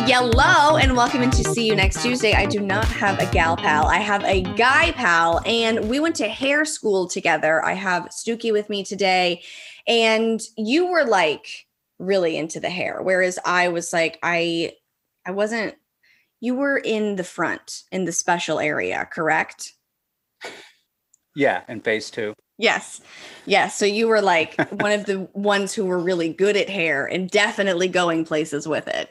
Hello and welcome into See You Next Tuesday. I do not have a gal pal. I have a guy pal, and we went to hair school together. I have Stukie with me today, and you were like really into the hair, whereas I was like, I wasn't. You were in the front in the special area, correct? Yeah, in phase two. Yes. So you were like one of the ones who were really good at hair and definitely going places with it.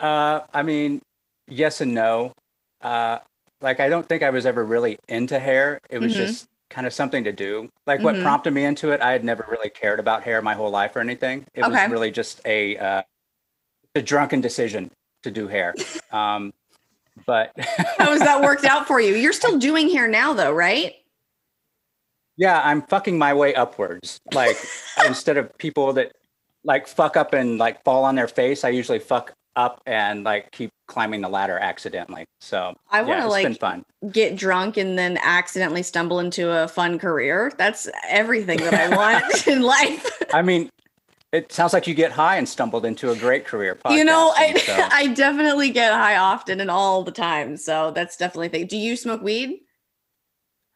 I mean, yes and no. Like, I don't think I was ever really into hair. It was just kind of something to do. Like what prompted me into it, I had never really cared about hair my whole life or anything. It was really just a drunken decision to do hair. But how has that worked out for you? You're still doing hair now though, right? Yeah, I'm fucking my way upwards. Like instead of people that like fuck up and like fall on their face, I usually fuck up and like keep climbing the ladder accidentally. So I want to get drunk and then accidentally stumble into a fun career. That's everything that I want in life. I mean, it sounds like you get high and stumbled into a great career. You know, I definitely get high often and all the time. So that's definitely a thing. Do you smoke weed?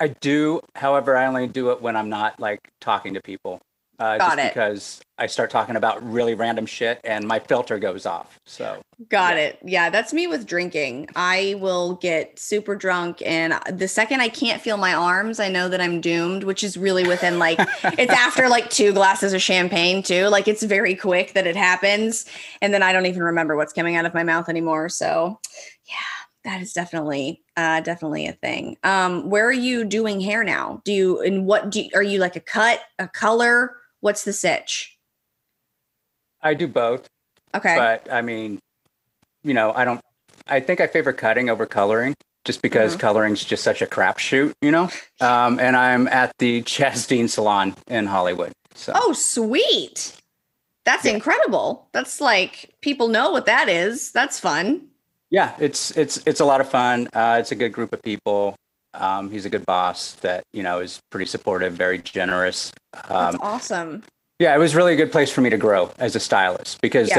I do. However, I only do it when I'm not like talking to people. Got it. Because I start talking about really random shit and my filter goes off. So Got it. Yeah, that's me with drinking. I will get super drunk, and the second I can't feel my arms, I know that I'm doomed, which is really within like, it's after like 2 glasses of champagne too. Like it's very quick that it happens. And then I don't even remember what's coming out of my mouth anymore. So yeah, that is definitely a thing. Where are you doing hair now? Are you like a cut, a color? What's the sitch? I do both. Okay. But I mean, you know, I think I favor cutting over coloring just because coloring's just such a crapshoot, you know? And I'm at the Chaz Dean Salon in Hollywood. So. Oh, sweet. That's incredible. That's like, people know what that is. That's fun. Yeah. It's a lot of fun. It's a good group of people. He's a good boss that, you know, is pretty supportive, very generous. That's awesome. Yeah, it was really a good place for me to grow as a stylist because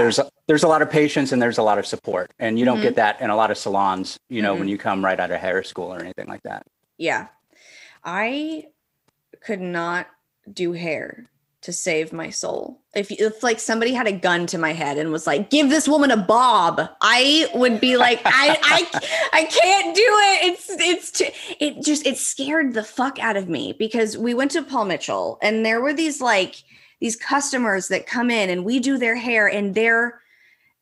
there's a lot of patience and there's a lot of support, and you don't get that in a lot of salons, you know, when you come right out of hair school or anything like that. Yeah. I could not do hair to save my soul. If like somebody had a gun to my head and was like, give this woman a bob, I would be like, I can't do it. It scared the fuck out of me because we went to Paul Mitchell and there were these customers that come in and we do their hair and they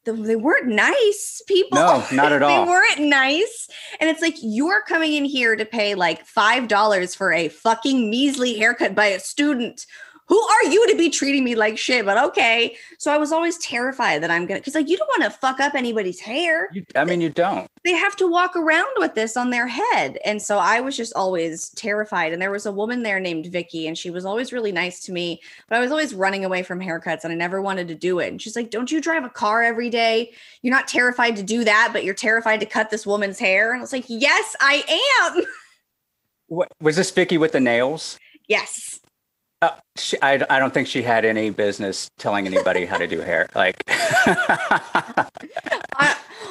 weren't nice people. No, not at all. They weren't nice. And it's like, you're coming in here to pay like $5 for a fucking measly haircut by a student. Who are you to be treating me like shit? But okay. So I was always terrified that because like, you don't want to fuck up anybody's hair. You don't. They have to walk around with this on their head. And so I was just always terrified. And there was a woman there named Vicky, and she was always really nice to me, but I was always running away from haircuts and I never wanted to do it. And she's like, don't you drive a car every day? You're not terrified to do that, but you're terrified to cut this woman's hair. And I was like, yes, I am. What, was this Vicky with the nails? Yes. I don't think she had any business telling anybody how to do hair. Like,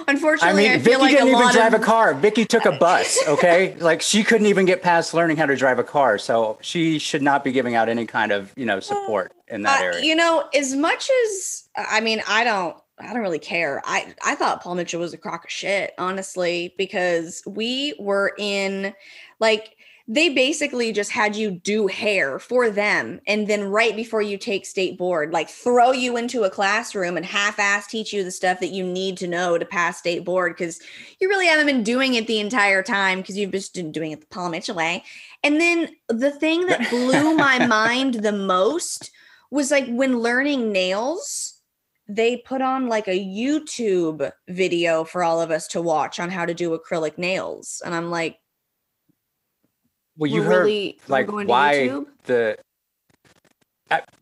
unfortunately, I mean, Vicky didn't even drive a car. Vicky took a bus. Okay, like she couldn't even get past learning how to drive a car, so she should not be giving out any kind of support in that area. You know, as much as I mean, I don't really care. I thought Paul Mitchell was a crock of shit, honestly, because we were in like. They basically just had you do hair for them. And then right before you take state board, like throw you into a classroom and half-ass teach you the stuff that you need to know to pass state board. Cause you really haven't been doing it the entire time. Cause you've just been doing it the Paul Mitchell way. And then the thing that blew my mind the most was like when learning nails, they put on like a YouTube video for all of us to watch on how to do acrylic nails. And I'm like, well, you heard really, like why the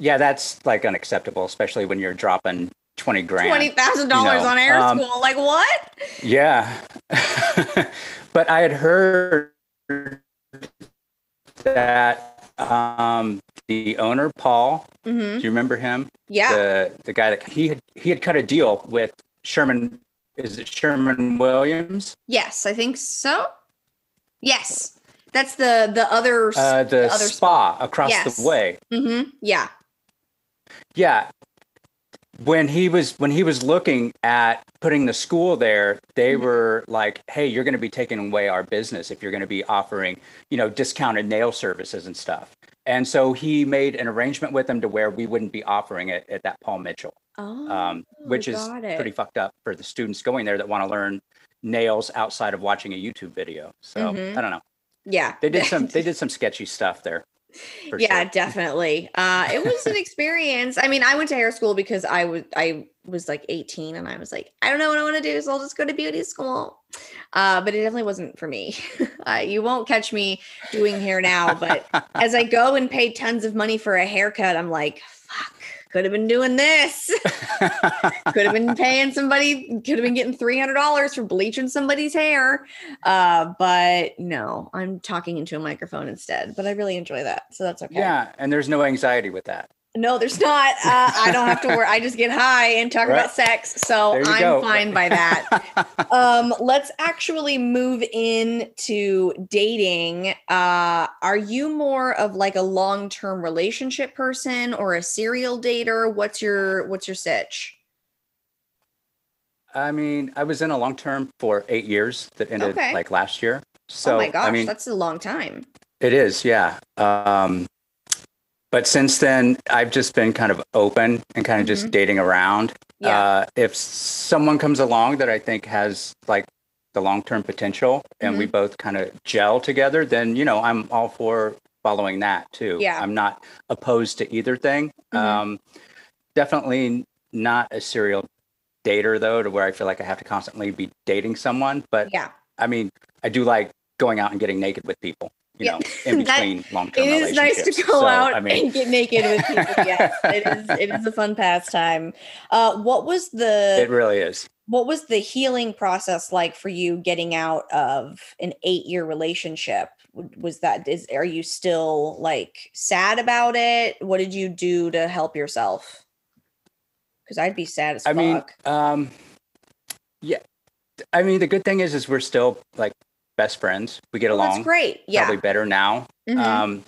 that's like unacceptable, especially when you're dropping $20,000 on hair school. Like what? Yeah, but I had heard that the owner, Paul, mm-hmm. do you remember him? Yeah. The guy that he had cut a deal with Sherman. Is it Sherman Williams? Yes, I think so. Yes. That's the other spa across yes. the way. Mm-hmm. Yeah. Yeah. When he was looking at putting the school there, they mm-hmm. were like, "Hey, you're going to be taking away our business if you're going to be offering, discounted nail services and stuff." And so he made an arrangement with them to where we wouldn't be offering it at that Paul Mitchell, which is pretty fucked up for the students going there that want to learn nails outside of watching a YouTube video. So mm-hmm. I don't know. Yeah, they did some sketchy stuff there. Yeah, sure. Definitely. It was an experience. I mean, I went to hair school because I was like 18 and I was like, I don't know what I want to do, so I'll just go to beauty school. But it definitely wasn't for me. You won't catch me doing hair now, but as I go and pay tons of money for a haircut, I'm like, fuck, could have been doing this. Could have been paying somebody, could have been getting $300 for bleaching somebody's hair. But no, I'm talking into a microphone instead, but I really enjoy that. So that's okay. Yeah. And there's no anxiety with that. No, there's not. I don't have to worry. I just get high and talk right. about sex. So I'm fine by that. Let's actually move into dating. Are you more of like a long-term relationship person or a serial dater? What's your sitch? I mean, I was in a long-term for 8 years that ended like last year. So, oh my gosh, that's a long time. It is. Yeah. But since then, I've just been kind of open and kind of just dating around. Yeah. If someone comes along that I think has like the long-term potential and we both kind of gel together, then, I'm all for following that too. Yeah. I'm not opposed to either thing. Mm-hmm. Definitely not a serial dater though, to where I feel like I have to constantly be dating someone. But I do like going out and getting naked with people. In between long-term relationships. It is nice to go out and get naked with people. Yes, it is a fun pastime. It really is. What was the healing process like for you getting out of an 8-year relationship? Are you still like sad about it? What did you do to help yourself? Because I'd be sad as fuck. The good thing is we're still like best friends. We get along. That's great. Yeah. Probably better now. Mm-hmm.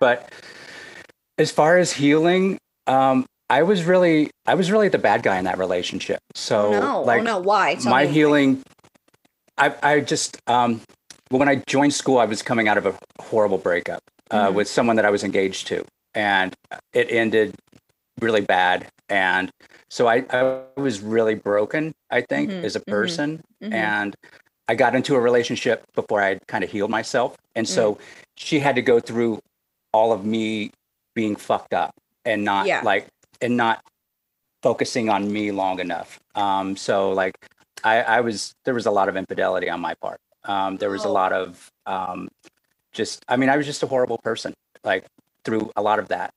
But as far as healing, I was really the bad guy in that relationship. So why? Tell my healing, I just, when I joined school, I was coming out of a horrible breakup with someone that I was engaged to, and it ended really bad. And so I was really broken, I think, as a person. Mm-hmm. And I got into a relationship before I had kind of healed myself. And so she had to go through all of me being fucked up and not focusing on me long enough. There was a lot of infidelity on my part. There was a lot of I was just a horrible person, like through a lot of that.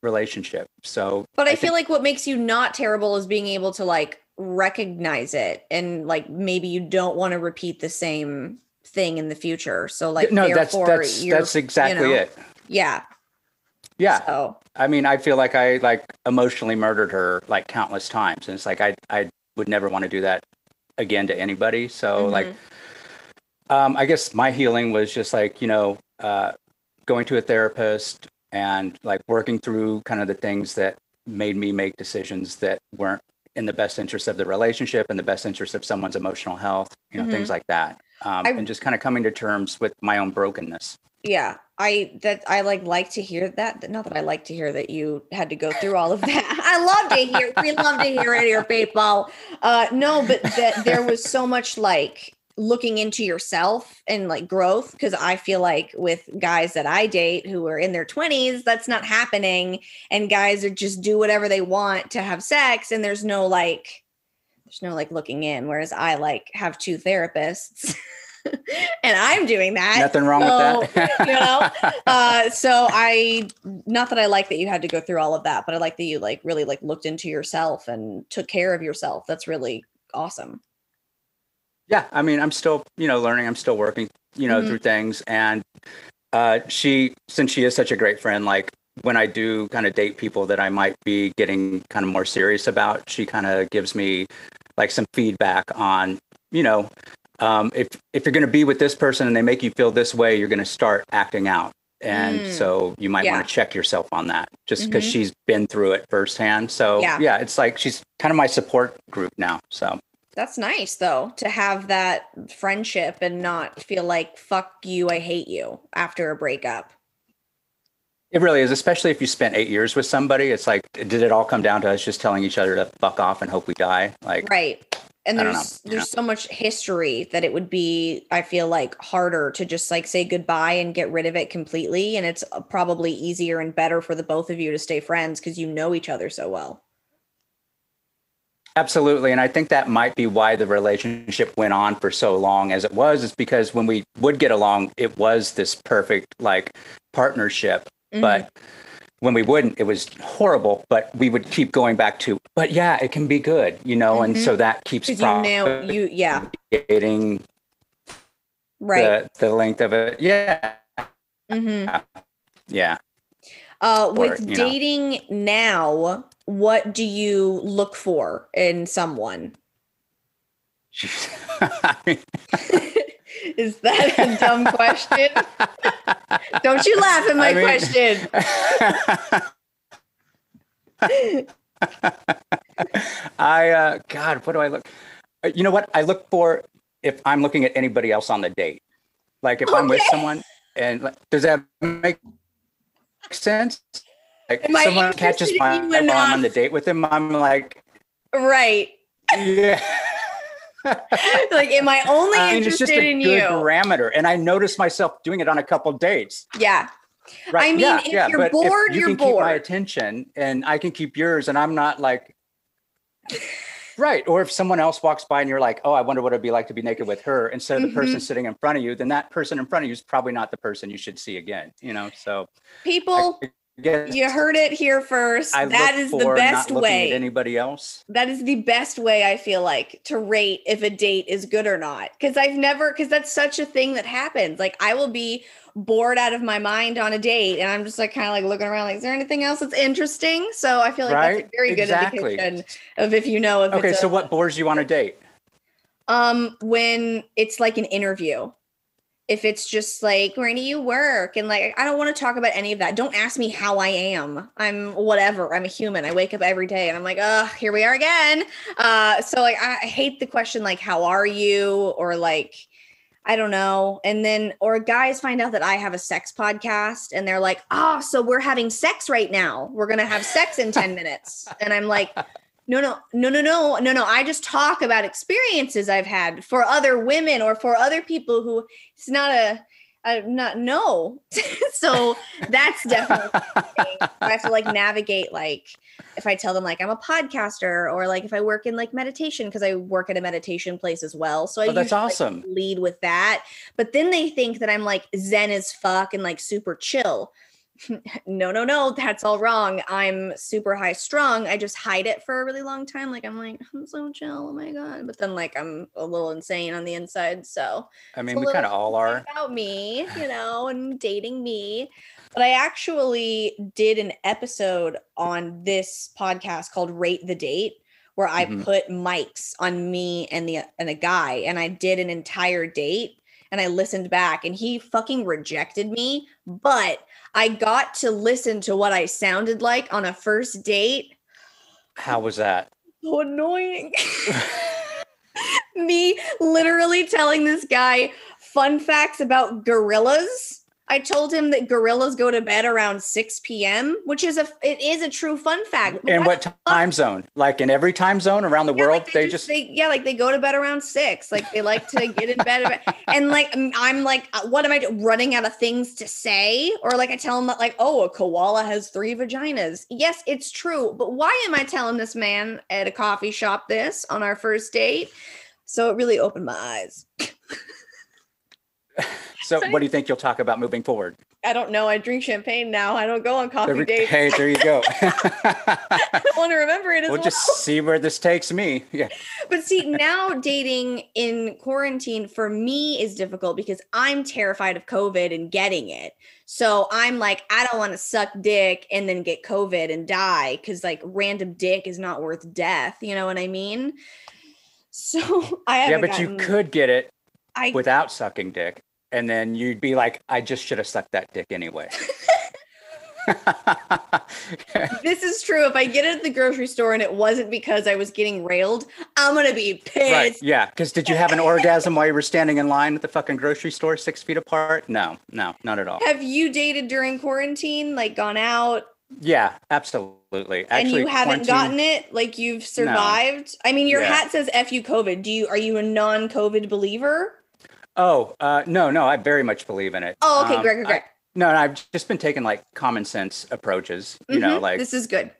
Relationship. So, but I feel like what makes you not terrible is being able to like recognize it and like maybe you don't want to repeat the same thing in the future. So like that's exactly it. Yeah. Yeah. So I feel like I like emotionally murdered her like countless times, and it's like I would never want to do that again to anybody. So I guess my healing was just like going to a therapist and like working through kind of the things that made me make decisions that weren't in the best interest of the relationship and the best interest of someone's emotional health, things like that. And just kind of coming to terms with my own brokenness. Yeah. I like to hear that. Not that I like to hear that you had to go through all of that. We love to hear it here, people. No, but that there was so much like looking into yourself and like growth. Cause I feel like with guys that I date who are in their 20s, that's not happening. And guys are just do whatever they want to have sex. And there's no looking in. Whereas I like have 2 therapists and I'm doing that. Nothing wrong with that. Not that I like that you had to go through all of that, but I like that you like really like looked into yourself and took care of yourself. That's really awesome. Yeah. I mean, I'm still, learning. I'm still working, through things. And since she is such a great friend, like when I do kind of date people that I might be getting kind of more serious about, she kind of gives me like some feedback on, if you're going to be with this person and they make you feel this way, you're going to start acting out. And so you might want to check yourself on that just because she's been through it firsthand. So yeah, it's like, she's kind of my support group now. So that's nice though, to have that friendship and not feel like, fuck you, I hate you after a breakup. It really is, especially if you spent 8 years with somebody. It's like, did it all come down to us just telling each other to fuck off and hope we die? Like, right. And there's so much history that it would be, I feel like, harder to just like say goodbye and get rid of it completely. And it's probably easier and better for the both of you to stay friends because you know each other so well. Absolutely. And I think that might be why the relationship went on for so long as it was, is because when we would get along, it was this perfect like partnership. Mm-hmm. But when we wouldn't, it was horrible, but we would keep going back to, but yeah, it can be good, and so that keeps propagating the length of it. Yeah. Mm-hmm. Yeah. With dating now, what do you look for in someone? Is that a dumb question? Don't you laugh at my question. God, what do I look? You know what I look for if I'm looking at anybody else on the date. Like if I'm with someone and like, does that make sense? Like if someone catches my eye while I'm on the date with them, I'm like, right. Yeah. Like, am I only interested in you? It's just a good parameter. And I noticed myself doing it on a couple dates. Yeah. Right? I mean, if you're bored, you're bored. You can keep my attention and I can keep yours and I'm not like, right. Or if someone else walks by and you're like, oh, I wonder what it'd be like to be naked with her instead of the person sitting in front of you, then that person in front of you is probably not the person you should see again, so. People. You heard it here first. That is the best way. Anybody else? That is the best way, I feel like, to rate if a date is good or not. Because that's such a thing that happens. Like I will be bored out of my mind on a date and I'm just like kind of like looking around like, is there anything else that's interesting? So I feel like that's a very good indication of if you know. So what bores you on a date? When it's like an interview. If it's just like, where do you work? And like, I don't want to talk about any of that. Don't ask me how I am. I'm whatever. I'm a human. I wake up every day and I'm like, oh, here we are again. So like, I hate the question, like, how are you? Or like, I don't know. And then, or guys find out that I have a sex podcast and they're like, oh, so we're having sex right now. We're going to have sex in 10 minutes. And I'm like, No. I just talk about experiences I've had for other women or for other people who it's not no. So that's definitely thing. I have to like navigate, like if I tell them like I'm a podcaster or like if I work in like meditation, because I work at a meditation place as well. So I usually like, lead with that. But then they think that I'm like zen as fuck and like super chill. No, that's all wrong. I'm super high strung. I just hide it for a really long time. Like I'm so chill. Oh my God. But then like I'm a little insane on the inside. So I mean, we kind of all are about me, and dating me. But I actually did an episode on this podcast called Rate the Date, where I put mics on me and a guy, and I did an entire date. And I listened back and he fucking rejected me, but I got to listen to what I sounded like on a first date. How was that? So annoying. Me literally telling this guy fun facts about gorillas. I told him that gorillas go to bed around 6 p.m., which is a true fun fact. And what time zone? Like in every time zone around the world, like they go to bed around 6. Like they like to get in bed. And like I'm like, what am I doing? Running out of things to say? Or like I tell him that like, oh, a koala has 3 vaginas. Yes, it's true. But why am I telling this man at a coffee shop this on our first date? So it really opened my eyes. So what do you think you'll talk about moving forward? I don't know. I drink champagne now. I don't go on coffee dates. Hey, there you go. I want to remember it as well. We'll just see where this takes me. Yeah. But see, now dating in quarantine for me is difficult because I'm terrified of COVID and getting it. So I'm like, I don't want to suck dick and then get COVID and die because like random dick is not worth death. You know what I mean? So I haven't you could get it without sucking dick. And then you'd be like, I just should have sucked that dick anyway. This is true. If I get it at the grocery store and it wasn't because I was getting railed, I'm going to be pissed. Right. Yeah. Because did you have an orgasm while you were standing in line at the fucking grocery store 6 feet apart? No, not at all. Have you dated during quarantine, like gone out? Yeah, absolutely. Actually, and you haven't gotten it? Like you've survived? No. I mean, your hat says F you COVID. Are you a non-COVID believer? Oh, no, I very much believe in it. Oh, okay, great. No, I've just been taking like common sense approaches, you know, like. This is good.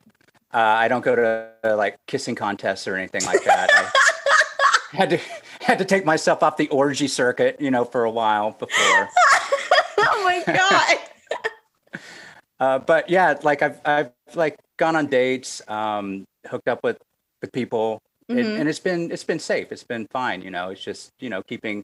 I don't go to like kissing contests or anything like that. I had to take myself off the orgy circuit, you know, for a while before. Oh my God. But yeah, like I've like gone on dates, hooked up with people and it's been safe. It's been fine. You know, it's just, you know, keeping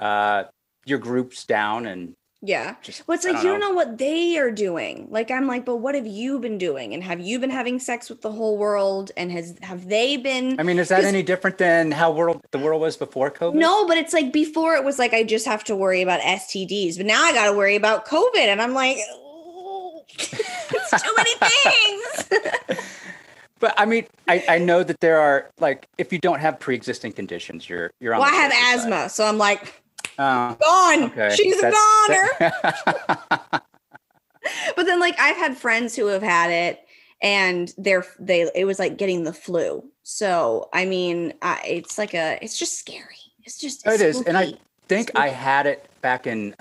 your groups down and well, it's like you don't know what they are doing. Like I'm like, but what have you been doing? And have you been having sex with the whole world? And have they been? I mean, is that any different than how the world was before COVID? No, but it's like before it was like I just have to worry about STDs, but now I got to worry about COVID, and I'm like, oh, it's too many things. But I mean, I know that there are like if you don't have pre-existing conditions, you're on. Well, I have asthma, so I'm like. Gone. Okay. She's a goner. But then like I've had friends who have had it and it was like getting the flu. So, I mean, it's just scary. It's spooky. And I think I had it back in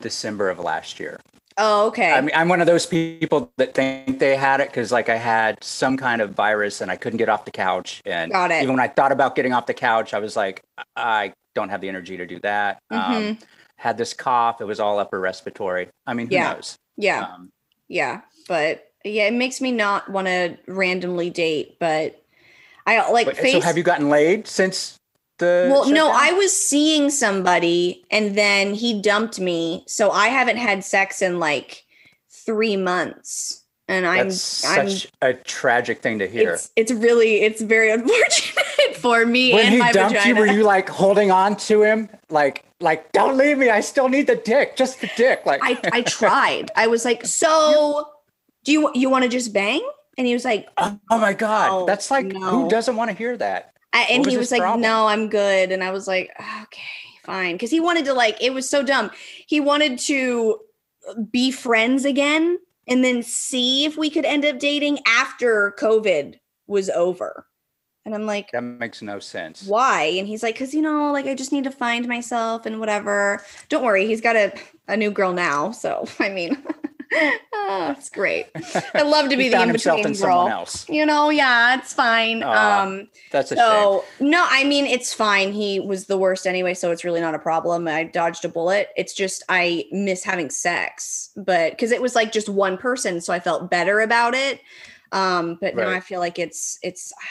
December of last year. Oh, okay. I mean, I'm one of those people that think they had it because, like, I had some kind of virus and I couldn't get off the couch. And even when I thought about getting off the couch, I was like, I don't have the energy to do that. Had this cough. It was all upper respiratory. I mean, who knows? Yeah. But, yeah, it makes me not want to randomly date. But I like so have you gotten laid since? No, I was seeing somebody and then he dumped me. So I haven't had sex in like 3 months. And That's such a tragic thing to hear. It's very unfortunate for me. When he dumped you, were you like holding on to him? Like, don't leave me. I still need the dick, just the dick. Like I tried. I was like, so do you want to just bang? And he was like, oh my God. Oh, that's like, who doesn't want to hear that? And he was like, no, I'm good. And I was like, okay, fine. Because he wanted to like, it was so dumb. He wanted to be friends again and then see if we could end up dating after COVID was over. And I'm like, that makes no sense. Why? And he's like, because, you know, like I just need to find myself and whatever. Don't worry. He's got a new girl now. So, I mean, it's great. I love to be the in-between girl. Else. You know, yeah, it's fine. That's a shame. No, I mean, it's fine. He was the worst anyway, so it's really not a problem. I dodged a bullet. It's just I miss having sex, but because it was like just one person, so I felt better about it. But now I feel like it's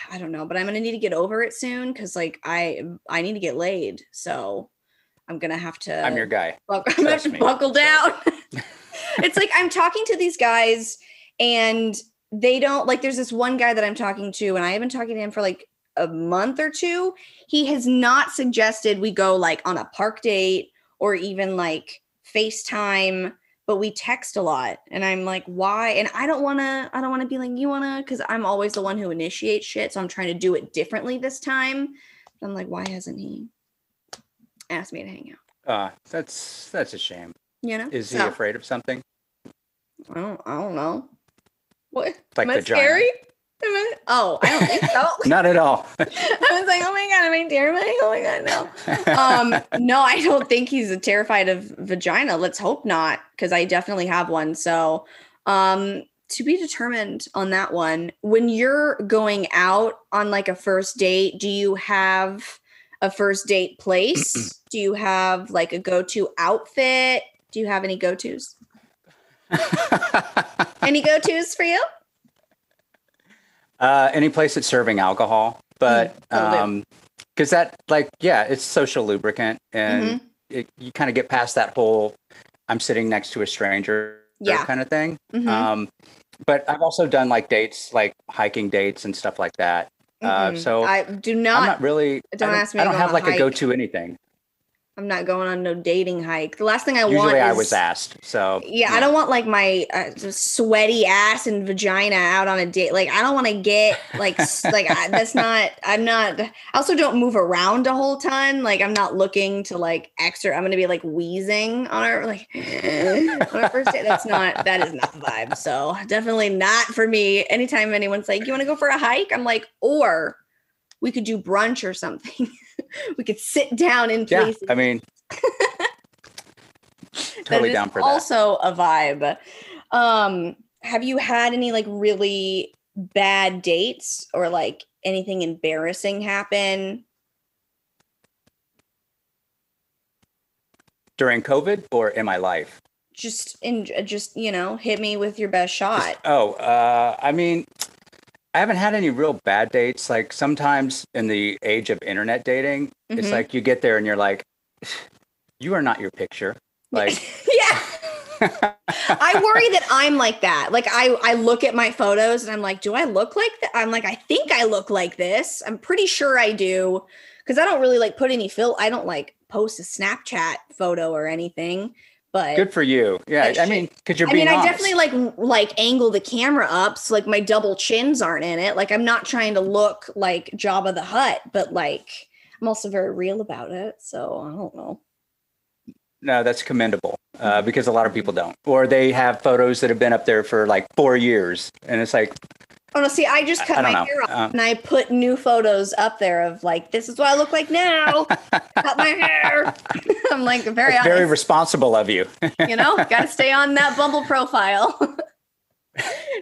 I don't know, but I'm gonna need to get over it soon because like I need to get laid, so I'm gonna have to. I'm your guy. I'm gonna have to buckle down. It's like I'm talking to these guys and they don't like there's this one guy that I'm talking to and I have been talking to him for like a month or two. He has not suggested we go like on a park date or even like FaceTime, but we text a lot. And I'm like, why? And I don't want to be like, you want to, because I'm always the one who initiates shit. So I'm trying to do it differently this time. But I'm like, why hasn't he asked me to hang out? That's a shame. You know? Is he afraid of something? I don't know. What? Like am I scary? I don't think so. Not at all. I was like, oh my God, am I terrified? Oh my God, no. No, I don't think he's terrified of vagina. Let's hope not, because I definitely have one. So to be determined on that one. When you're going out on like a first date, do you have a first date place? Do you have like a go-to outfit? Do you have any go-tos? Any go-tos for you? Any place that's serving alcohol, but because that, like, yeah, it's social lubricant, and you kind of get past that whole I'm sitting next to a stranger kind of thing. But I've also done like dates, like hiking dates and stuff like that. So I do not, I'm not really, don't ask me. I don't have like a go-to anything. I'm not going on no dating hike. The last thing I usually want is... I was asked, so... Yeah, I don't want, like, my sweaty ass and vagina out on a date. Like, I don't want to get, like... that's not... I'm not... I also don't move around a whole ton. Like, I'm not looking to, like, I'm going to be, like, wheezing on our, like... on our first date. That's not... That is not the vibe. So, definitely not for me. Anytime anyone's like, you want to go for a hike? I'm like, or... we could do brunch or something. We could sit down in places. Yeah, I mean, totally down for that. Also a vibe. Have you had any like really bad dates or like anything embarrassing happen? During COVID or in my life? Just, you know, hit me with your best shot. I mean... I haven't had any real bad dates. Like sometimes in the age of internet dating, it's like you get there and you're like, you are not your picture. Like, I worry that I'm like that. Like I look at my photos and I'm like, do I look like that? I'm like, I think I look like this. I'm pretty sure I do. Cause I don't really like put any I don't like post a Snapchat photo or anything. But good for you. Yeah. I mean, because you're being honest. I definitely like angle the camera up. So like my double chins aren't in it. Like I'm not trying to look like Jabba the Hutt, but like I'm also very real about it. So I don't know. No, that's commendable because a lot of people don't. Or they have photos that have been up there for like 4 years. And it's like. Oh, no. See, I just cut my hair off and I put new photos up there of like, this is what I look like now. Cut my hair. I'm like very honest. Very responsible of you. You know, got to stay on that Bumble profile.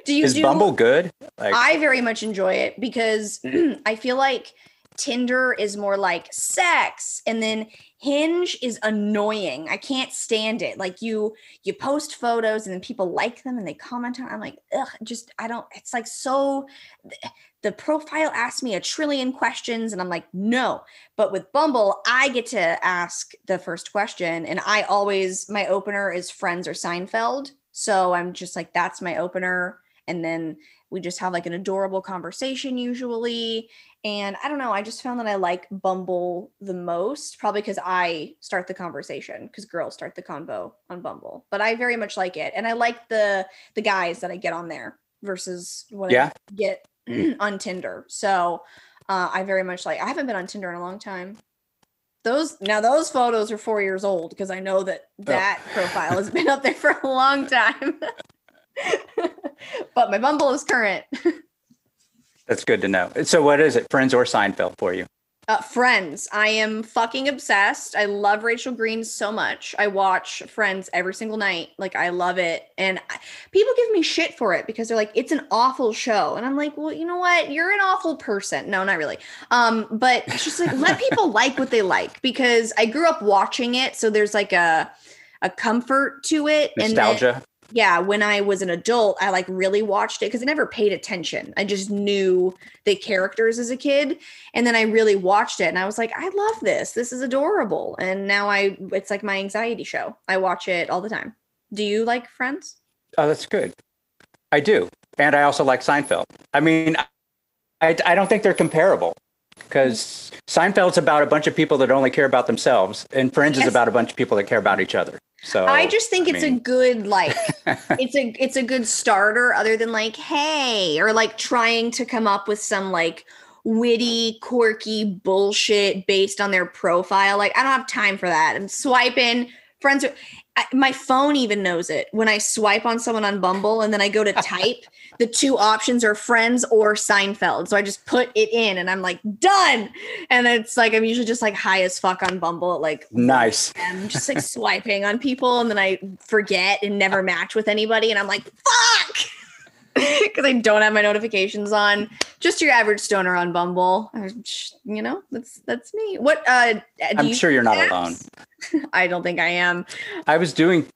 Is Bumble good? Like, I very much enjoy it because I feel like Tinder is more like sex and then Hinge is annoying. I can't stand it. Like you post photos and then people like them and they comment on it. I'm like, ugh, I don't, it's like, so the profile asked me 1 trillion questions and I'm like, no, but with Bumble, I get to ask the first question. And I always, my opener is Friends or Seinfeld. So I'm just like, that's my opener. And then we just have like an adorable conversation usually. And I don't know, I just found that I like Bumble the most, probably because I start the conversation, because girls start the convo on Bumble. But I very much like it. And I like the guys that I get on there versus what I get on Tinder. So I very much I haven't been on Tinder in a long time. Those photos are 4 years old because I know that profile has been up there for a long time. But my Bumble is current. That's good to know. So what is it? Friends or Seinfeld for you? Friends. I am fucking obsessed. I love Rachel Green so much. I watch Friends every single night. Like, I love it. And people give me shit for it because they're like, it's an awful show. And I'm like, well, you know what? You're an awful person. No, not really. But it's just like, let people like what they like because I grew up watching it. So there's like a comfort to it. Nostalgia. And yeah, when I was an adult, I like really watched it because I never paid attention. I just knew the characters as a kid. And then I really watched it and I was like, I love this. This is adorable. And now it's like my anxiety show. I watch it all the time. Do you like Friends? Oh, that's good. I do. And I also like Seinfeld. I mean, I don't think they're comparable because Seinfeld's about a bunch of people that only care about themselves. And Friends is about a bunch of people that care about each other. So I just think a good, like, it's a good starter other than like, hey, or like trying to come up with some like witty, quirky bullshit based on their profile. Like, I don't have time for that. I'm swiping Friends. My phone even knows it when I swipe on someone on Bumble and then I go to type. The two options are Friends or Seinfeld. So I just put it in and I'm like, done. And it's like, I'm usually just like high as fuck on Bumble. Like, nice. I'm just like swiping on people and then I forget and never match with anybody. And I'm like, fuck. Because I don't have my notifications on. Just your average stoner on Bumble. You know, that's me. I'm sure you're not alone. I don't think I am. I was doing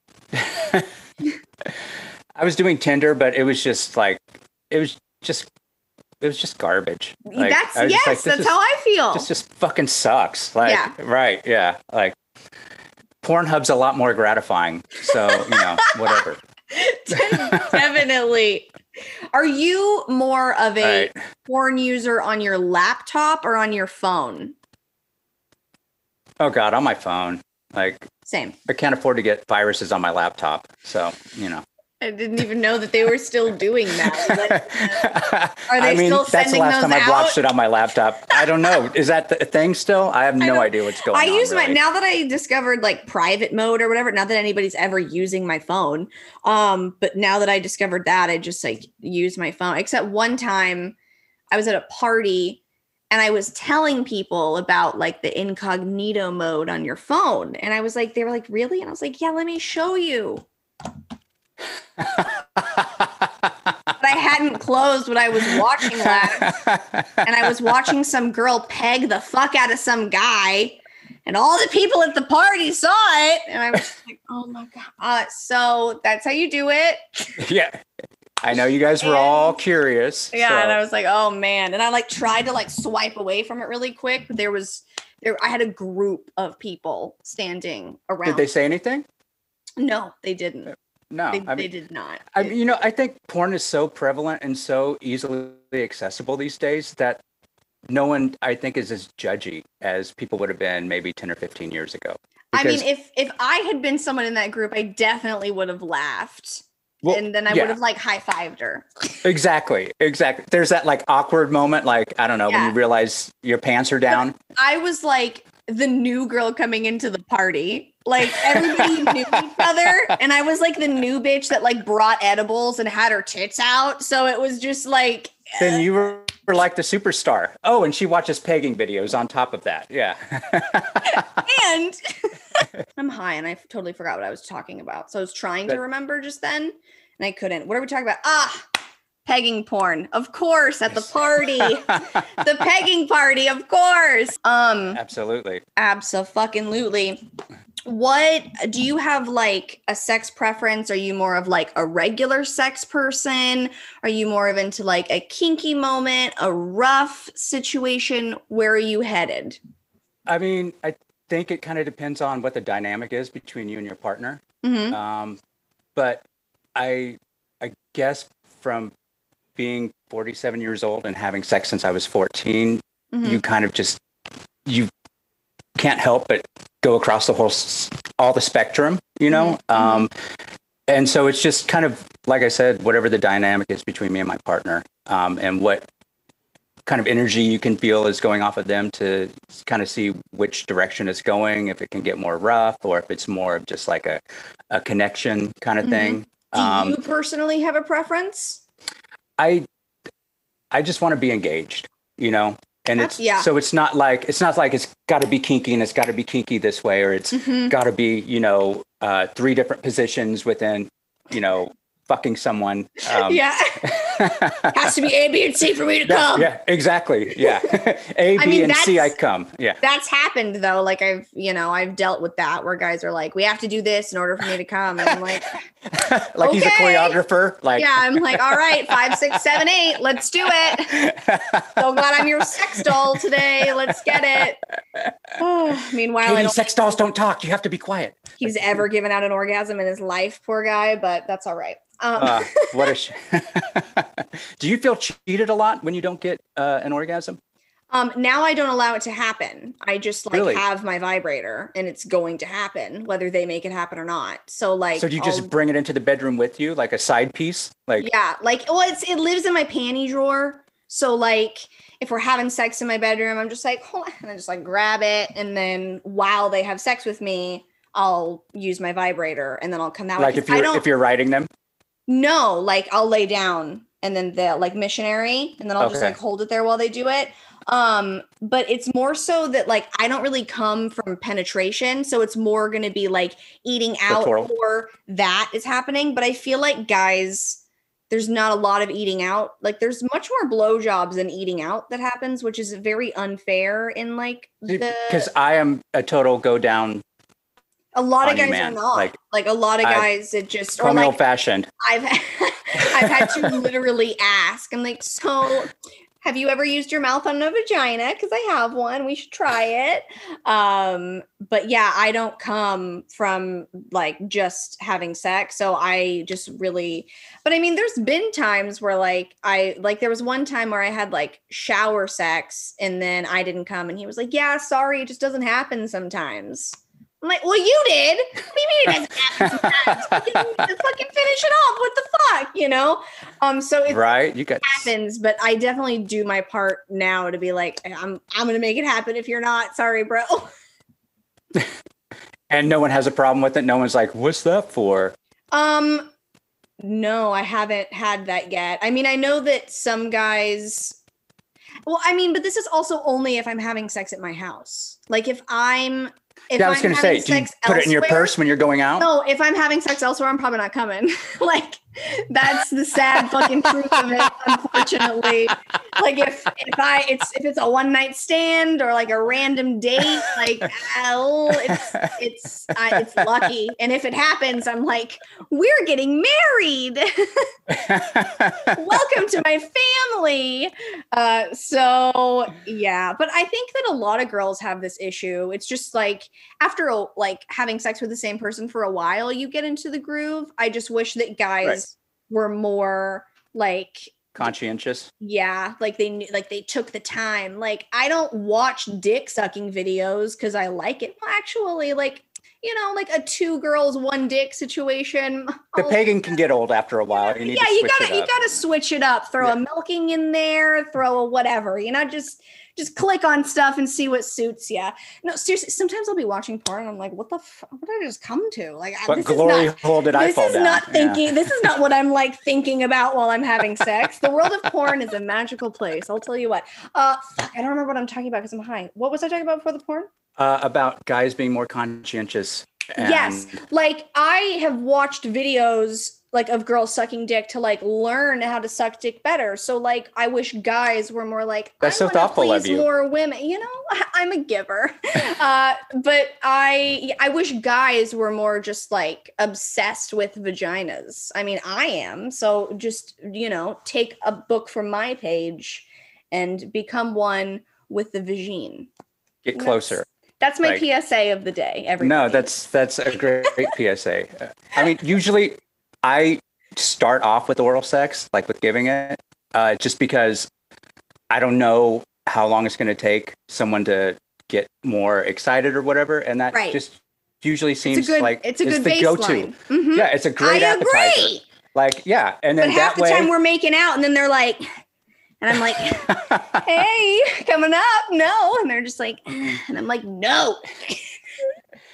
I was doing Tinder, but it was just like, it was just garbage. Like, that's how I feel. This just fucking sucks. Like, yeah. Right. Yeah. Like Pornhub's a lot more gratifying. So, you know, whatever. Definitely. Are you more of a porn user on your laptop or on your phone? Oh God, on my phone. Like same. I can't afford to get viruses on my laptop. So, you know. I didn't even know that they were still doing that. Are they still sending those out? I mean, that's the last time I've watched it on my laptop. I don't know. Is that the thing still? I have no idea what's going on. I use my, now that I discovered like private mode or whatever, not that anybody's ever using my phone. But now that I discovered that, I just like use my phone. Except one time I was at a party and I was telling people about like the incognito mode on your phone. And I was like, they were like, really? And I was like, yeah, let me show you. But I hadn't closed what I was watching last, and I was watching some girl peg the fuck out of some guy, and all the people at the party saw it, and I was just like, oh my God. So that's how you do it. Yeah, I know you guys were all curious. Yeah, so. And I was like, oh man. And I like tried to like swipe away from it really quick, but there I had a group of people standing around. Did they say anything? No, they didn't. No, they did not. I mean, you know, I think porn is so prevalent and so easily accessible these days that no one, I think, is as judgy as people would have been maybe 10 or 15 years ago. Because, I mean, if I had been someone in that group, I definitely would have laughed. Well, and then I would have like high-fived her. Exactly. There's that like awkward moment, like, I don't know, when you realize your pants are down. But I was like the new girl coming into the party. Like everybody knew each other. And I was like the new bitch that like brought edibles and had her tits out. So it was just like. Then you were like the superstar. Oh, and she watches pegging videos on top of that. Yeah. And I'm high and I totally forgot what I was talking about. So I was trying to remember just then and I couldn't. What are we talking about? Pegging porn. Of course, at the party. The pegging party, of course. Absolutely. Abso-fucking-lutely. What do you have like a sex preference? Are you more of like a regular sex person? Are you more of into like a kinky moment, a rough situation? Where are you headed? I mean, I think it kind of depends on what the dynamic is between you and your partner. Mm-hmm. But I guess from being 47 years old and having sex since I was 14, mm-hmm. you kind of just, you can't help but go across the whole, all the spectrum, you know? Mm-hmm. And so it's just kind of, like I said, whatever the dynamic is between me and my partner, and what kind of energy you can feel is going off of them to kind of see which direction it's going, if it can get more rough or if it's more of just like a connection kind of mm-hmm. thing. Do you personally have a preference? I just want to be engaged, you know? And it's so it's not like it's got to be kinky and it's got to be kinky this way, or it's mm-hmm. got to be, you know, three different positions within, you know, fucking someone. Has to be A, B, and C for me to come. Yeah, exactly. Yeah. A, I B, mean, and C I come. Yeah. That's happened though. Like I've dealt with that where guys are like, we have to do this in order for me to come. And I'm like, like okay. He's a choreographer. Like yeah, I'm like, all right, 5, 6, 7, 8, let's do it. So glad I'm your sex doll today. Let's get it. Oh, meanwhile, Katie, sex dolls don't talk. You have to be quiet. He's ever given out an orgasm in his life, poor guy, but that's all right. What a do you feel cheated a lot when you don't get an orgasm? Now I don't allow it to happen. I just like really? Have my vibrator and it's going to happen whether they make it happen or not. So like, so do you just bring it into the bedroom with you, like a side piece? Like yeah, like well, it lives in my panty drawer. So like, if we're having sex in my bedroom, I'm just like, hold on, and I just like grab it, and then while they have sex with me, I'll use my vibrator, and then I'll come out. Like if you're riding them. No, like I'll lay down and then they'll like missionary and then I'll just like hold it there while they do it. But it's more so that like, I don't really come from penetration. So it's more going to be like eating out or that is happening. But I feel like guys, there's not a lot of eating out. Like there's much more blowjobs than eating out that happens, which is very unfair in like the. Because I am a total go down. A lot of guys man. Are not like a lot of guys that just are like old fashioned. I've had to literally ask. I'm like, so have you ever used your mouth on a vagina? Because I have one. We should try it. But yeah, I don't come from like just having sex. So I just really. But I mean, there's been times where there was one time where I had like shower sex and then I didn't come, and he was like, "Yeah, sorry, it just doesn't happen sometimes." I'm like, well, you did. What do you mean it doesn't happen sometimes? You didn't fucking finish it off. What the fuck, you know? So it's right, you got happens, but I definitely do my part now to be like, I'm gonna make it happen. If you're not, sorry, bro. And no one has a problem with it. No one's like, what's that for? No, I haven't had that yet. I mean, I know that some guys. Well, I mean, but this is also only if I'm having sex at my house. Like if I'm. If yeah, I was going to say, do you put it in your purse when you're going out? No, if I'm having sex elsewhere, I'm probably not coming. Like, that's the sad fucking truth of it, unfortunately. Like, if it's a one night stand or like a random date, like, it's lucky. And if it happens, I'm like, we're getting married. Welcome to my family. So yeah, but I think that a lot of girls have this issue. It's just like after like having sex with the same person for a while, you get into the groove. I just wish that guys right. were more like conscientious. Yeah. Like they knew, like they took the time. Like I don't watch dick sucking videos because I like it. Well, actually, like, you know, like a 2 girls, 1 dick situation. The pagan can get old after a while. You need to you gotta switch it up. Throw a milking in there, throw a whatever, you know, just click on stuff and see what suits you. No, seriously, sometimes I'll be watching porn and I'm like, what the fuck? What did I just come to? Like, what glory hole did I fall down? This is not thinking. Yeah. This is not what I'm like thinking about while I'm having sex. The world of porn is a magical place. I'll tell you what. I don't remember what I'm talking about because I'm high. What was I talking about before the porn? About guys being more conscientious. Yes. Like I have watched videos like of girls sucking dick to like learn how to suck dick better. So like, I wish guys were more like, that's so thoughtful of you. More women, you know, I'm a giver. But I wish guys were more just like obsessed with vaginas. I mean, I am. So just, you know, take a book from my page and become one with the vagine. Get closer. That's my PSA of the day. No, that's a great PSA. I mean, usually I start off with oral sex, like with giving it, just because I don't know how long it's going to take someone to get more excited or whatever. And that just usually seems it's the go-to. Mm-hmm. Yeah, it's a great appetizer. Agree. Like, yeah. And then but half that the time we're making out and then they're like, and I'm like, hey, coming up. No. And they're just like, and I'm like, no.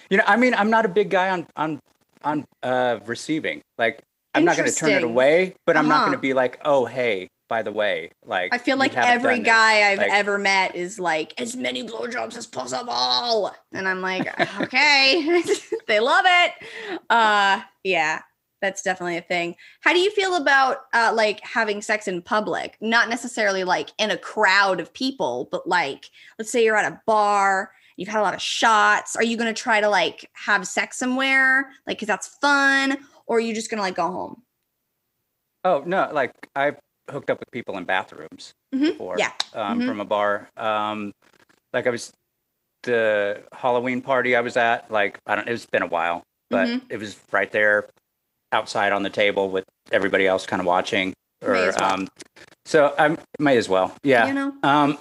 You know, I mean, I'm not a big guy on receiving. Like, I'm not going to turn it away, but I'm not going to be like, oh, hey, by the way, like, I feel like every guy I've ever met is like, as many blowjobs as possible. And I'm like, okay, they love it. Yeah. That's definitely a thing. How do you feel about like having sex in public? Not necessarily like in a crowd of people, but like, let's say you're at a bar, you've had a lot of shots. Are you going to try to like have sex somewhere? Like, cause that's fun. Or are you just going to like go home? Oh no. Like I've hooked up with people in bathrooms before from a bar. Like I was the Halloween party I was at, like, it's been a while, but it was right there. Outside on the table with everybody else kind of watching so I may as well. Yeah. You know?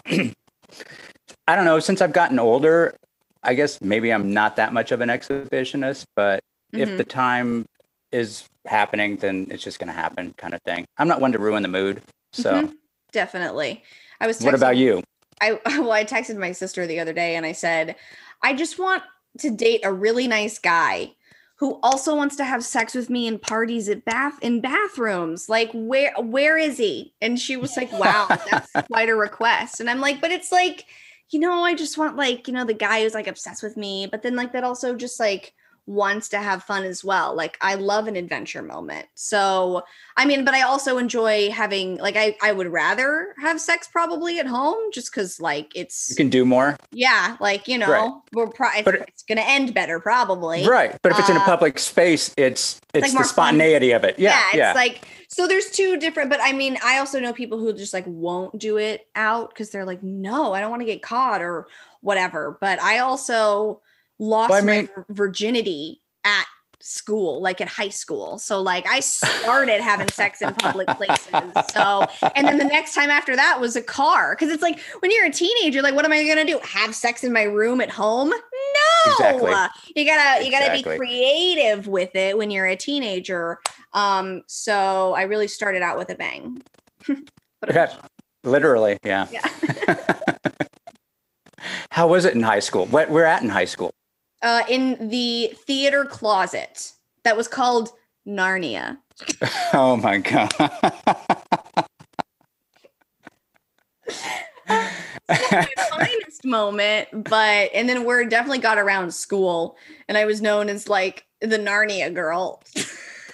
I don't know. Since I've gotten older, I guess maybe I'm not that much of an exhibitionist, but if the time is happening, then it's just going to happen kind of thing. I'm not one to ruin the mood. So definitely. I was texting, what about you? I texted my sister the other day and I said, I just want to date a really nice guy who also wants to have sex with me in parties at bathrooms. Like, where is he? And she was like, wow, that's quite a request. And I'm like, but it's like, you know, I just want like, you know, the guy who's like obsessed with me, but then like that also just like wants to have fun as well. Like, I love an adventure moment. So, I mean, but I also enjoy having, like, I would rather have sex probably at home just because, like, it's... You can do more. Yeah. Like, you know, right. It's going to end better probably. Right. But if it's in a public space, it's like the spontaneity fun. Of it. Yeah. Yeah. It's like... So there's two different, but I mean, I also know people who just like won't do it out because they're like, no, I don't want to get caught or whatever. But I also lost my virginity at school, like at high school. So like I started having sex in public places. So, and then the next time after that was a car. Cause it's like when you're a teenager, like, what am I going to do? Have sex in my room at home? No, exactly. You gotta be creative with it when you're a teenager. So I really started out with a bang. Yeah, literally. Yeah. How was it in high school? We're at in high school? In the theater closet that was called Narnia. Oh my God. My finest moment, but and then word definitely got around school, and I was known as like the Narnia girl.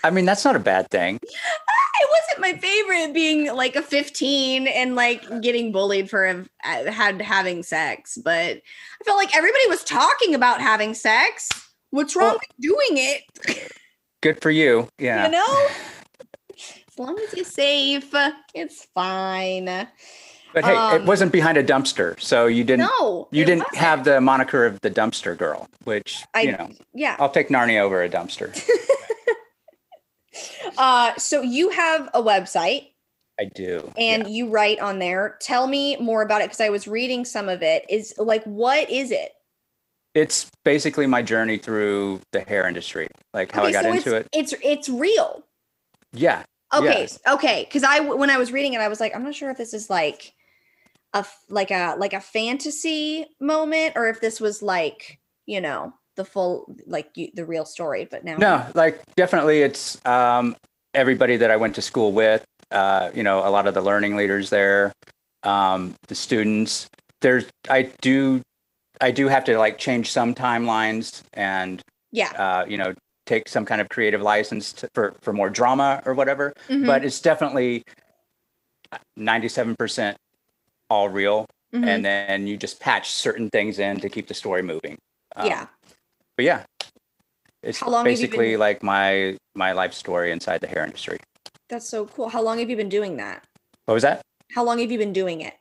I mean, that's not a bad thing. It wasn't my favorite, being like a 15 and like getting bullied for having sex, but I felt like everybody was talking about having sex. What's wrong with doing it? Good for you. Yeah, you know, as long as you're safe, it's fine. But hey, it wasn't behind a dumpster, so you didn't. No, you didn't have the moniker of the dumpster girl, which yeah, I'll take Narnia over a dumpster. So you have a website. I do, and you write on there. Tell me more about it because I was reading some of it. Is like, what is it? It's basically my journey through the hair industry, like how I got into it. It's real. Yeah. Okay. Yes. Okay. Because when I was reading it, I was like, I'm not sure if this is like a fantasy moment or if this was like, you know, the full, like the real story. But now. No, like definitely it's everybody that I went to school with, you know, a lot of the learning leaders there, the students. I do have to like change some timelines and, you know, take some kind of creative license for more drama or whatever, but it's definitely 97% all real. Mm-hmm. And then you just patch certain things in to keep the story moving. But yeah, it's basically like my life story inside the hair industry. That's so cool. How long have you been doing that? What was that? How long have you been doing it?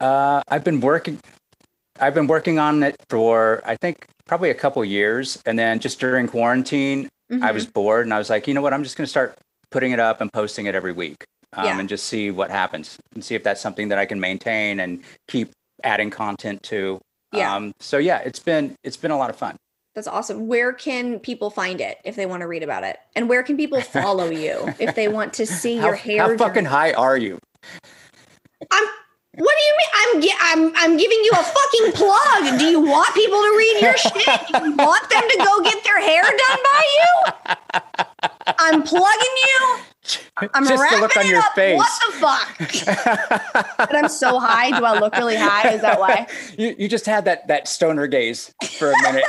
I've been working on it for, I think, probably a couple years. And then just during quarantine, I was bored and I was like, you know what, I'm just going to start putting it up and posting it every week and just see what happens and see if that's something that I can maintain and keep adding content to. Yeah. So yeah, it's been a lot of fun. That's awesome. Where can people find it if they want to read about it? And where can people follow you if they want to see your hair? How fucking high are you? What do you mean? I'm giving you a fucking plug. Do you want people to read your shit? You want them to go get their hair done by you? I'm plugging you. I'm just wrapping the look on your face. What the fuck? But I'm so high. Do I look really high? Is that why? You just had that stoner gaze for a minute.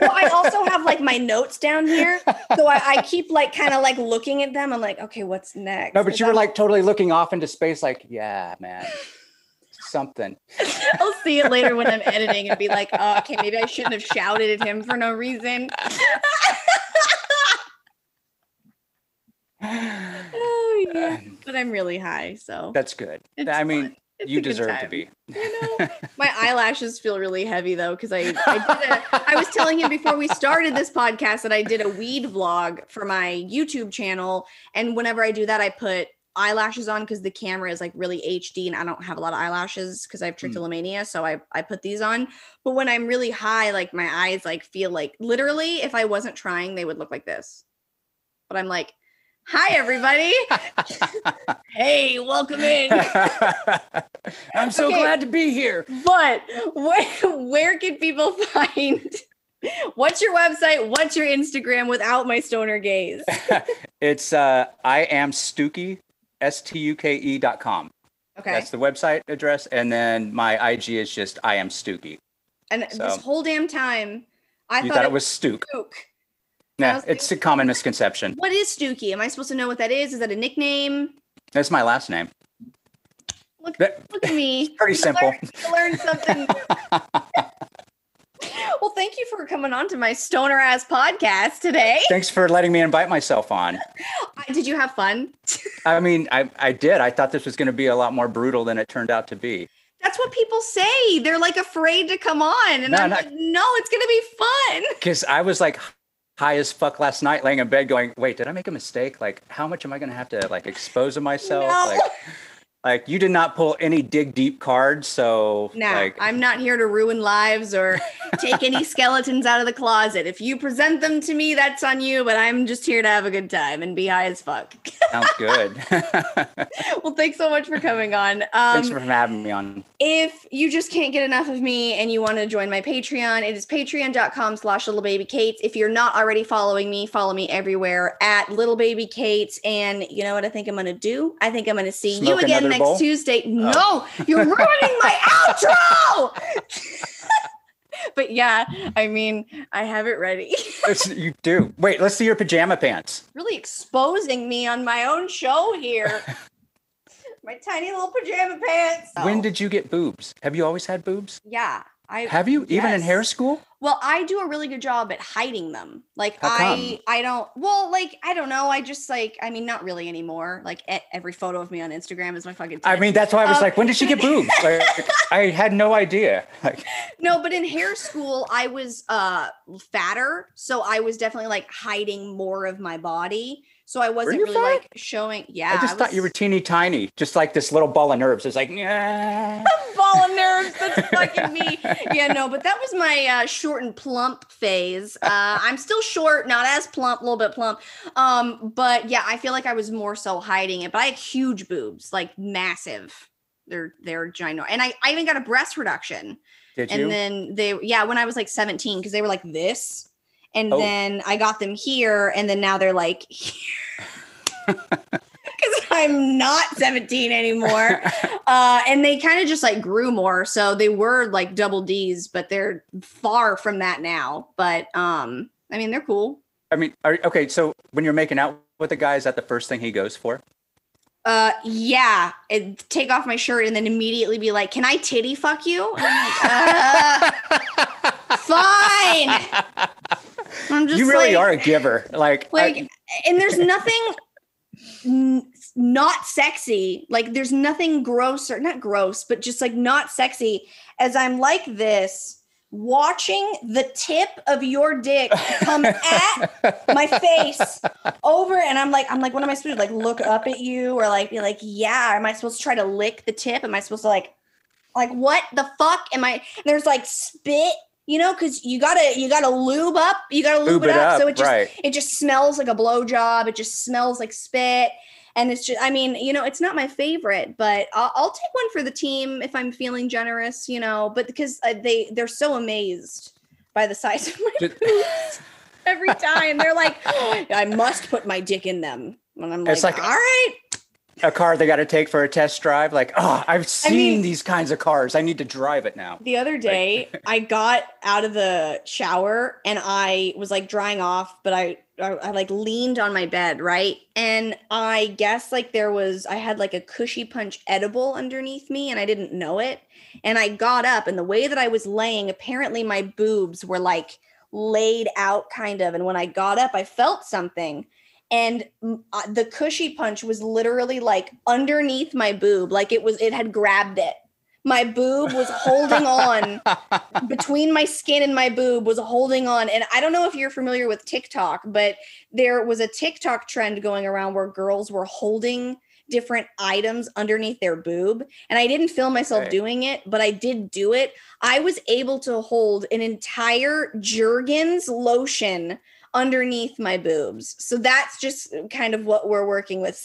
Well, I also have like my notes down here, so I keep like kind of like looking at them. I'm like, okay, what's next? No, but you were like totally looking off into space, like, yeah, man. Something. I'll see it later when I'm editing and be like, oh, okay, maybe I shouldn't have shouted at him for no reason. Oh yeah, but I'm really high, so that's good. I mean, you deserve to be. You know, my eyelashes feel really heavy though, because I was telling him before we started this podcast that I did a weed vlog for my YouTube channel, and whenever I do that, I put eyelashes on because the camera is like really HD and I don't have a lot of eyelashes because I have trichotillomania, so I put these on. But when I'm really high, like my eyes like feel like literally if I wasn't trying they would look like this, but I'm like, hi everybody. Hey, welcome in. I'm so glad to be here. But where can people find, what's your website? What's your Instagram without my stoner gaze? It's I am Stukie, stuke.com. Okay. That's the website address. And then my IG is just I am Stukie. And this whole damn time I thought it was Stuke. Yeah, like, it's a common misconception. What is Stukie? Am I supposed to know what that is? Is that a nickname? That's my last name. Look at me. It's pretty simple. I learned something. Well, thank you for coming on to my stoner ass podcast today. Thanks for letting me invite myself on. Did you have fun? I mean, I did. I thought this was going to be a lot more brutal than it turned out to be. That's what people say. They're like afraid to come on. And no, it's going to be fun. Because I was like high as fuck last night, laying in bed going, wait, did I make a mistake? Like, how much am I going to have to like expose of myself? No. Like you did not pull any dig deep cards, so no, I'm not here to ruin lives or take any skeletons out of the closet. If you present them to me, that's on you, but I'm just here to have a good time and be high as fuck. Sounds good. Well, thanks so much for coming on. Thanks for having me on. If you just can't get enough of me and you want to join my Patreon, it is patreon.com/littlebabykates. If you're not already following me, follow me everywhere at littlebabykates. And you know what I think I'm going to do? I think I'm going to see you again next Tuesday. No, you're ruining my outro. But yeah, I mean, I have it ready. You do. Wait, let's see your pajama pants. Really exposing me on my own show here. My tiny little pajama pants. Oh. When did you get boobs? Have you always had boobs? Yeah. Have you? Yes. Even in hair school? Well, I do a really good job at hiding them. Like, I don't know. I just like, I mean, not really anymore. Like every photo of me on Instagram is my fucking tip. I mean, that's why I was like, when did she get boobs? Like, I had no idea. Like, no, but in hair school, I was fatter. So I was definitely like hiding more of my body. So I wasn't really fat? Like showing. Yeah. I thought you were teeny tiny, just like this little ball of nerves. It's like, yeah. Ball of nerves. That's fucking me. Yeah, no, but that was my short and plump phase. I'm still short, not as plump, a little bit plump. But yeah, I feel like I was more so hiding it, but I had huge boobs, like massive. They're ginormous. And I even got a breast reduction. Did you? And then when I was like 17, because they were like this. And then I got them here, and then now they're like here. Because I'm not 17 anymore. And they kind of just like grew more. So they were like double Ds, but they're far from that now. But I mean, they're cool. I mean, okay. So when you're making out with a guy, is that the first thing he goes for? Yeah. Take off my shirt and then immediately be like, can I titty fuck you? I'm like, fine. I'm just you really like, are a giver. And there's nothing not sexy. Like there's nothing gross or not gross, but just like not sexy as I'm like this, watching the tip of your dick come at my face over. And I'm like, what am I supposed to like look up at you or like, be like, yeah, am I supposed to try to lick the tip? Am I supposed to like, what the fuck am I? There's like spit. You know, because you gotta lube up. You gotta lube it up. So it just It just smells like a blowjob. It just smells like spit. And it's just, I mean, you know, it's not my favorite, but I'll take one for the team if I'm feeling generous, you know, but because they're so amazed by the size of my boobs every time. They're like, oh, I must put my dick in them. And I'm like, all right. A car they got to take for a test drive. Like, oh, I've seen these kinds of cars. I need to drive it now. The other day, I got out of the shower and I was like drying off, but I like leaned on my bed, right? And I guess like I had like a Cushy Punch edible underneath me and I didn't know it. And I got up and the way that I was laying, apparently my boobs were like laid out kind of. And when I got up, I felt something. And the Cushy Punch was literally like underneath my boob. Like it had grabbed it. My boob was holding on between my skin and my boob was holding on. And I don't know if you're familiar with TikTok, but there was a TikTok trend going around where girls were holding different items underneath their boob. And I didn't film myself doing it, but I did do it. I was able to hold an entire Jergens lotion underneath my boobs. So that's just kind of what we're working with.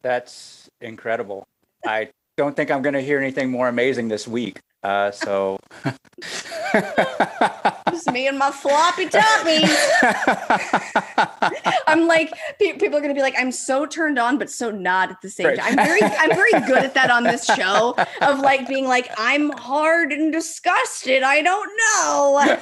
That's incredible. I don't think I'm going to hear anything more amazing this week. So just me and my floppy tummy. I'm like, people are going to be like, I'm so turned on, but so not at the same time. I'm very good at that on this show of like being like, I'm hard and disgusted. I don't know.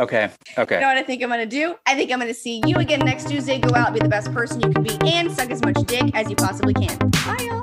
Okay. You know what I think I'm going to do? I think I'm going to see you again next Tuesday. Go out, be the best person you can be, and suck as much dick as you possibly can. Bye, y'all.